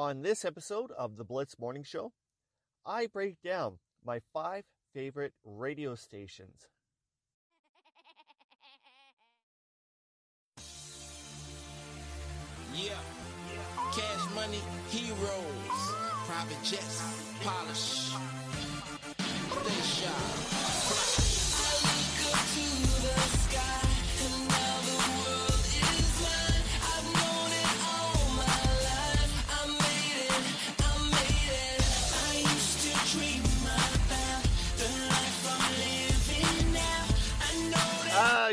On this episode of The Blitz Morning Show, I break down my 5 favorite radio stations. Yeah, cash money, heroes, private jets, polish, they shine.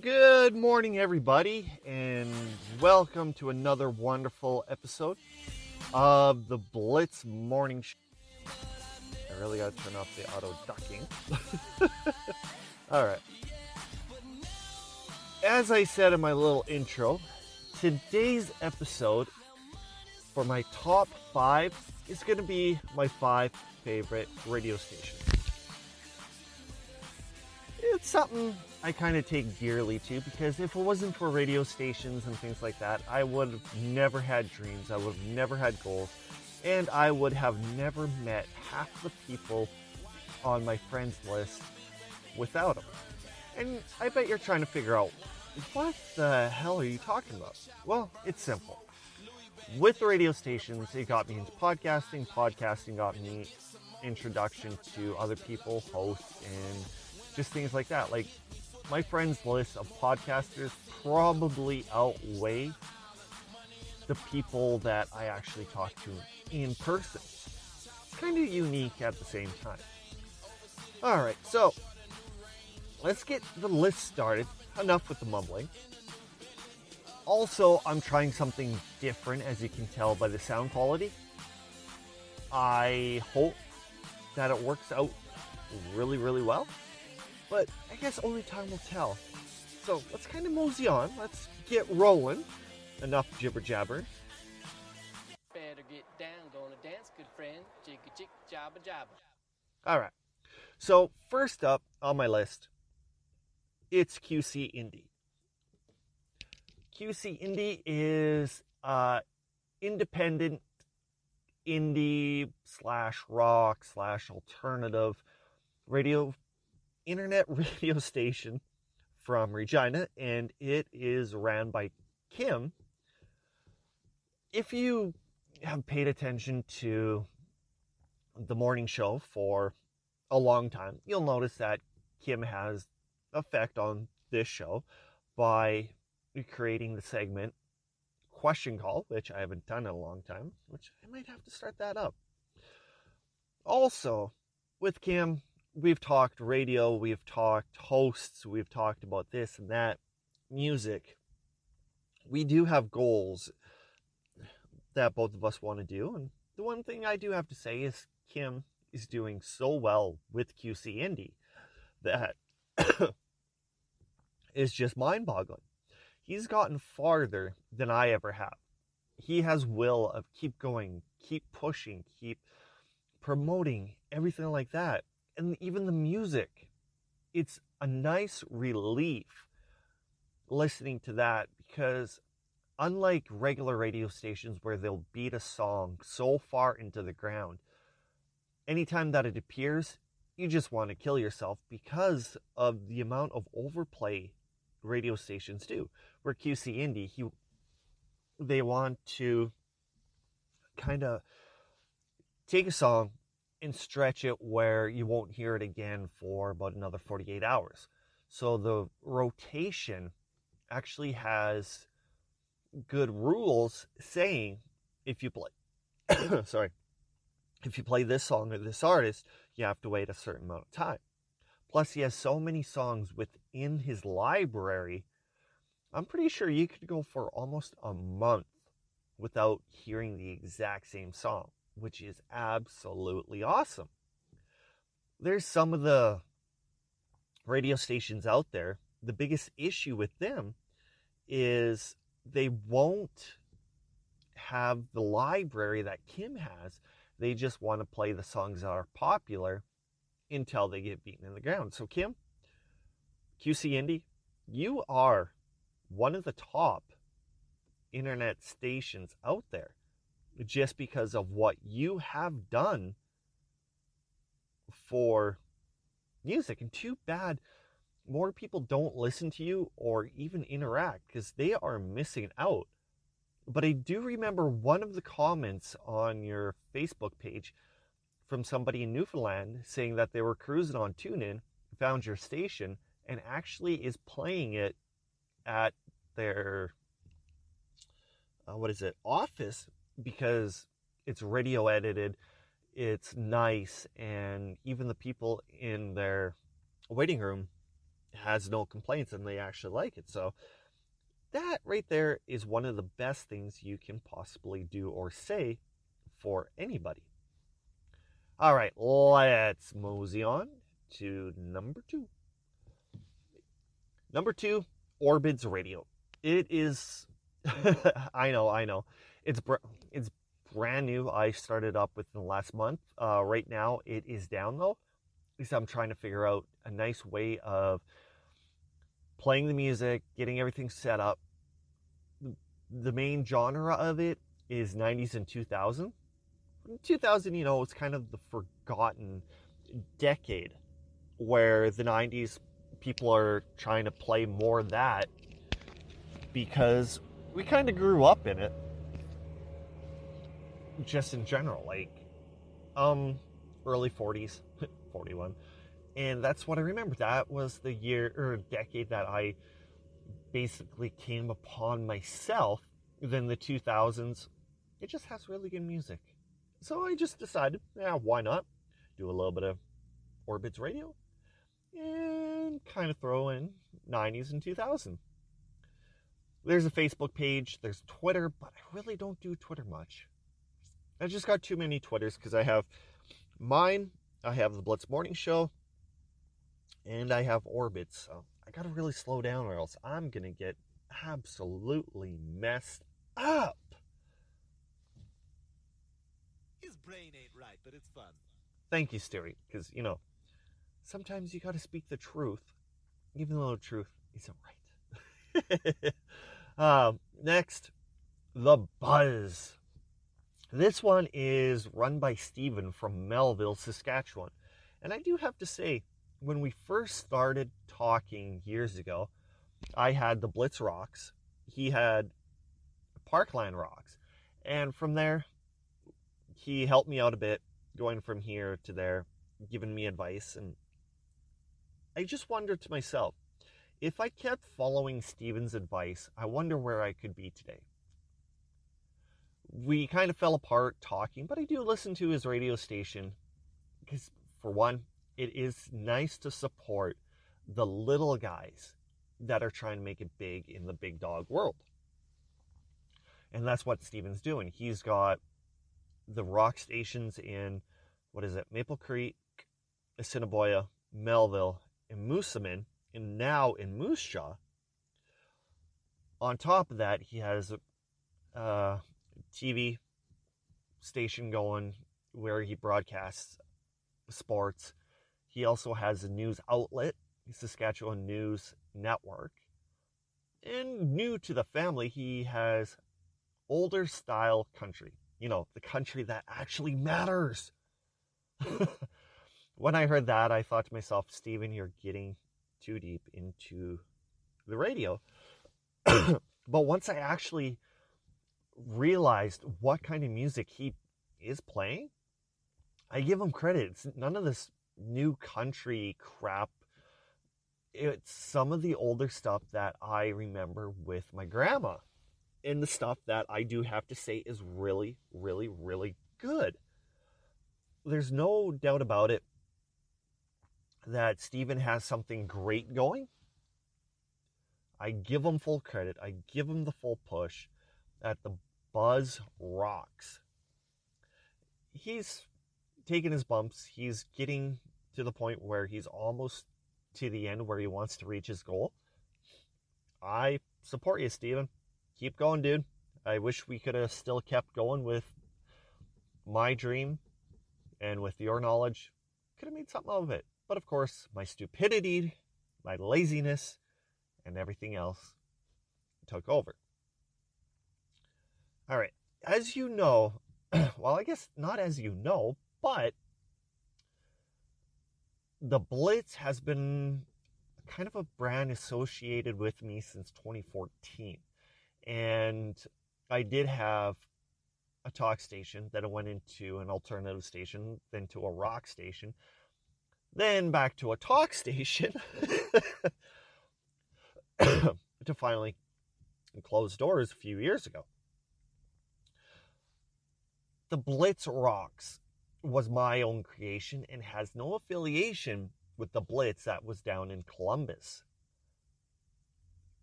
Good morning, everybody, and welcome to another wonderful episode of the Blitz Morning Show. I really gotta turn off the auto ducking. All right. As I said in my little intro, today's episode for my top 5 is gonna be my 5 favorite radio stations. It's something I kind of take dearly to, because if it wasn't for radio stations and things like that, I would have never had dreams, I would have never had goals, and I would have never met half the people on my friends list without them. And I bet you're trying to figure out, what the hell are you talking about? Well, it's simple. With the radio stations, it got me into podcasting. Podcasting got me introduction to other people, hosts, and just things like that. Like, my friends list of podcasters probably outweigh the people that I actually talk to in person. It's kind of unique at the same time. All right, so let's get the list started. Enough with the mumbling. Also, I'm trying something different, as you can tell by the sound quality. I hope that it works out really, really well. But I guess only time will tell. So let's kind of mosey on. Let's get rolling. Enough jibber jabber. Better get down, gonna dance, good friend. Jigga jig, jabba jabba. All right. So first up on my list, it's QC Indie. QC Indie is independent indie / rock / alternative radio. Internet radio station from Regina, and it is ran by Kim. If you have paid attention to the morning show for a long time, you'll notice that Kim has effect on this show by creating the segment Question Call, which I haven't done in a long time, which I might have to start that up. Also, with Kim, we've talked radio, we've talked hosts, we've talked about this and that, music. We do have goals that both of us want to do. And the one thing I do have to say is Kim is doing so well with QC Indie that is just mind-boggling. He's gotten farther than I ever have. He has will of keep going, keep pushing, keep promoting, everything like that. And even the music, it's a nice relief listening to that, because unlike regular radio stations where they'll beat a song so far into the ground, anytime that it appears, you just want to kill yourself because of the amount of overplay radio stations do. Where QC Indie, they want to kind of take a song and stretch it where you won't hear it again for about another 48 hours. So the rotation actually has good rules saying, if you play if you play this song or this artist, you have to wait a certain amount of time. Plus, he has so many songs within his library, I'm pretty sure you could go for almost a month without hearing the exact same song, which is absolutely awesome. There's some of the radio stations out there. The biggest issue with them is they won't have the library that Kim has. They just want to play the songs that are popular until they get beaten in the ground. So Kim, QC Indie, you are one of the top internet stations out there. just because of what you have done for music. And too bad more people don't listen to you or even interact, because they are missing out. But I do remember one of the comments on your Facebook page from somebody in Newfoundland saying that they were cruising on TuneIn, found your station, and actually is playing it at their office, because it's radio edited, it's nice, and even the people in their waiting room has no complaints, and they actually like it. So that right there is one of the best things you can possibly do or say for anybody. All right, let's mosey on to number two. Number two, Orbitz Radio. It is, I know. It's brand new. I started up within the last month. Right now, it is down though. At least I'm trying to figure out a nice way of playing the music, getting everything set up. The main genre of it is 90s and 2000. 2000, you know, it's kind of the forgotten decade where the 90s people are trying to play more of that because we kind of grew up in it just in general, like early 40s, 41. And that's what I remember. That was the year or decade that I basically came upon myself. Then the 2000s, it just has really good music. So I just decided, yeah, why not do a little bit of Orbitz Radio and kind of throw in 90s and 2000s. There's a Facebook page, there's Twitter, but I really don't do Twitter much. I just got too many Twitters because I have mine, I have the Blitz Morning Show, and I have Orbitz. So I got to really slow down or else I'm going to get absolutely messed up. His brain ain't right, but it's fun. Thank you, Stewie, because, you know, sometimes you got to speak the truth, even though the truth isn't right. Next, the Buzz. This one is run by Stephen from Melville, Saskatchewan. And I do have to say, when we first started talking years ago, I had the Blitz Rocks. He had Parkland Rocks. And from there, he helped me out a bit, going from here to there, giving me advice. And I just wondered to myself, if I kept following Stephen's advice, I wonder where I could be today. We kind of fell apart talking, but I do listen to his radio station because, for one, it is nice to support the little guys that are trying to make it big in the big dog world. And that's what Stephen's doing. He's got the rock stations in, Maple Creek, Assiniboia, Melville, and Moosomin, and now in Moose Jaw. On top of that, he has a TV station going where he broadcasts sports. He also has a news outlet, Saskatchewan News Network. And new to the family, he has older style country. You know, the country that actually matters. When I heard that, I thought to myself, Stephen, you're getting too deep into the radio. But once I actually realized what kind of music he is playing, I give him credit. It's none of this new country crap. It's some of the older stuff that I remember with my grandma. And the stuff that I do have to say is really, really, really good. There's no doubt about it that Stephen has something great going. I give him full credit. I give him the full push at the Buzz Rocks. He's taking his bumps. He's getting to the point where he's almost to the end where he wants to reach his goal. I support you, Stephen. Keep going, dude. I wish we could have still kept going with my dream and with your knowledge. Could have made something out of it. But of course, my stupidity, my laziness, and everything else took over. All right. as you know, well, I guess not as you know, but the Blitz has been kind of a brand associated with me since 2014. And I did have a talk station, then it went into an alternative station, then to a rock station, then back to a talk station to finally close doors a few years ago. The Blitz Rocks was my own creation and has no affiliation with the Blitz that was down in Columbus.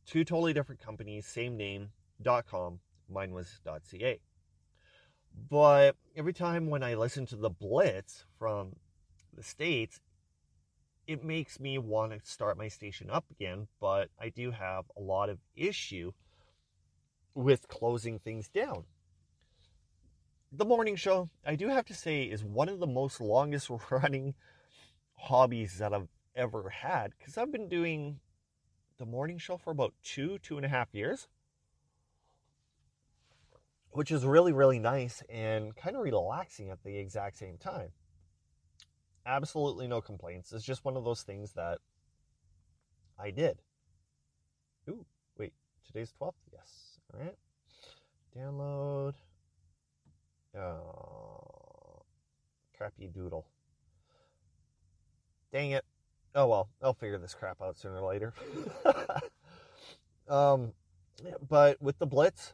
Two totally different companies, same name, .com, mine was .ca. But every time when I listen to the Blitz from the States, it makes me want to start my station up again, but I do have a lot of issue with closing things down. The morning show, I do have to say, is one of the most longest running hobbies that I've ever had, because I've been doing the morning show for about two and a half years, which is really, really nice and kind of relaxing at the exact same time. Absolutely no complaints. It's just one of those things that I did. Ooh, wait, today's 12th? Yes. All right. Download. Oh, crappy doodle. Dang it. Oh, well, I'll figure this crap out sooner or later. But with the Blitz,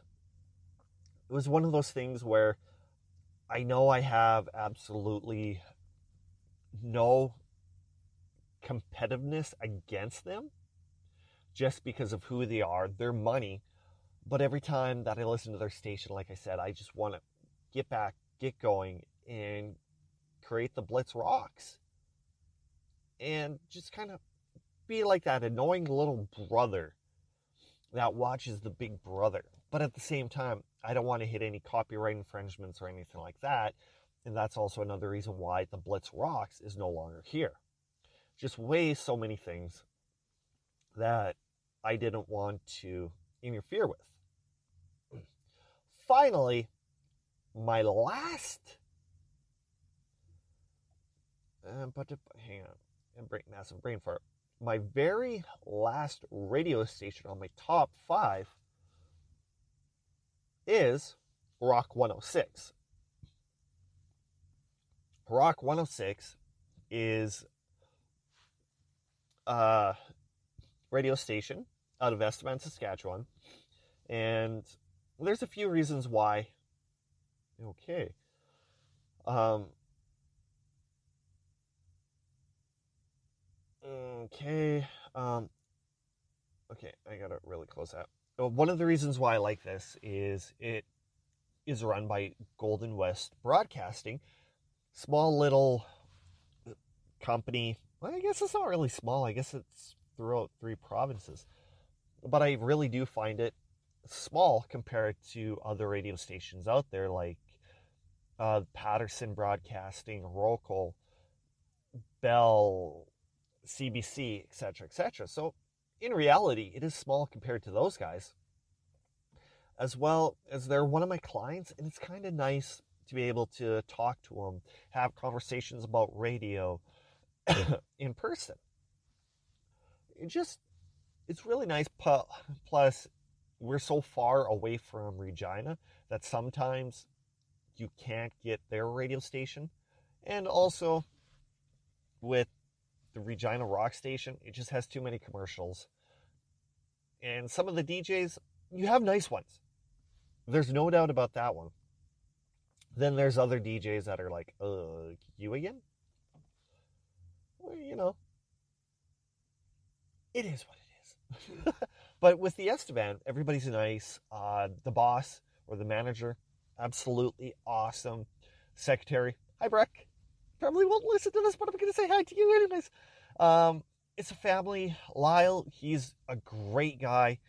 it was one of those things where I know I have absolutely no competitiveness against them just because of who they are, their money. But every time that I listen to their station, like I said, I just want to get back, get going, and create the Blitz Rocks. And just kind of be like that annoying little brother that watches the big brother. But at the same time, I don't want to hit any copyright infringements or anything like that. And that's also another reason why the Blitz Rocks is no longer here. Just way so many things that I didn't want to interfere with. Finally, my last... Hang on. Massive brain fart. My very last radio station on my top five is Rock 106. Rock 106 is a radio station out of Estevan, Saskatchewan. And there's a few reasons why. Okay. Okay, I gotta really close that. One of the reasons why I like this is it is run by Golden West Broadcasting. Small little company. Well, I guess it's not really small. I guess it's throughout three provinces. But I really do find it small compared to other radio stations out there like Patterson Broadcasting, Rawlco, Bell, CBC, etc., etc. So, in reality, it is small compared to those guys, as well as they're one of my clients, and it's kind of nice to be able to talk to them, have conversations about radio in person. It's really nice. Plus, we're so far away from Regina that sometimes you can't get their radio station, and also with the Regina Rock Station, it just has too many commercials. And some of the DJs, you have nice ones. There's no doubt about that one. Then there's other DJs that are like, you again? Well, you know, it is what it is. But with the Estevan, everybody's nice. The boss or the manager, absolutely awesome. Secretary, hi, Breck. Probably won't listen to this, but I'm going to say hi to you anyways. It's a family. Lyle, he's a great guy.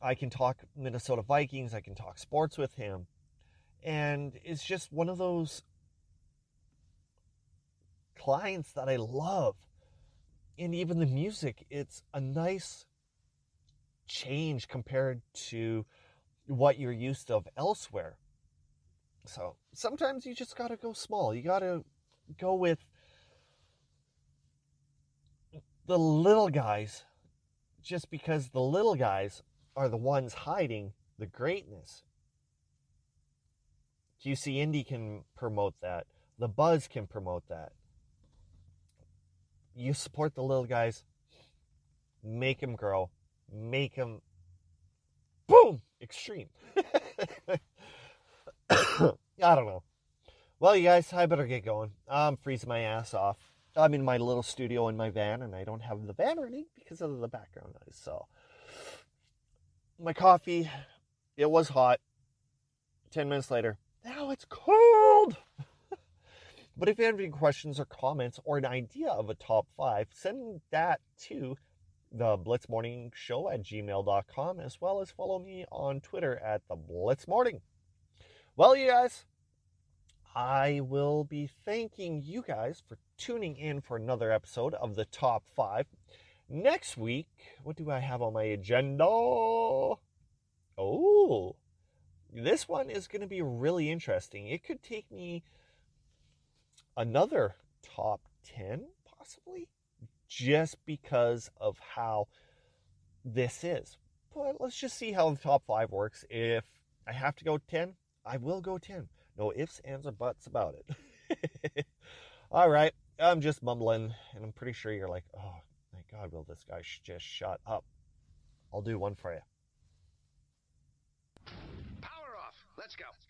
I can talk Minnesota Vikings. I can talk sports with him. And it's just one of those clients that I love. And even the music, it's a nice change compared to what you're used to elsewhere. So sometimes you just got to go small. You got to go with the little guys, just because the little guys are the ones hiding the greatness. QC Indie can promote that. The Buzz can promote that. You support the little guys. Make them grow. Make them, boom, extreme. I don't know. Well, you guys, I better get going. I'm freezing my ass off. I'm in my little studio in my van, and I don't have the van running because of the background noise. So my coffee, it was hot. 10 minutes later, now it's cold. But if you have any questions or comments or an idea of a top five, send that to theblitzmorningshow@gmail.com, as well as follow me on Twitter @theblitzmorning. Well, you guys, I will be thanking you guys for tuning in for another episode of the Top 5. Next week, what do I have on my agenda? Oh, this one is going to be really interesting. It could take me another top 10, possibly, just because of how this is. But let's just see how the top 5 works. If I have to go 10, I will go 10. No ifs, ands, or buts about it. All right. I'm just mumbling, and I'm pretty sure you're like, oh, my God, will this guy just shut up? I'll do one for you. Power off. Let's go.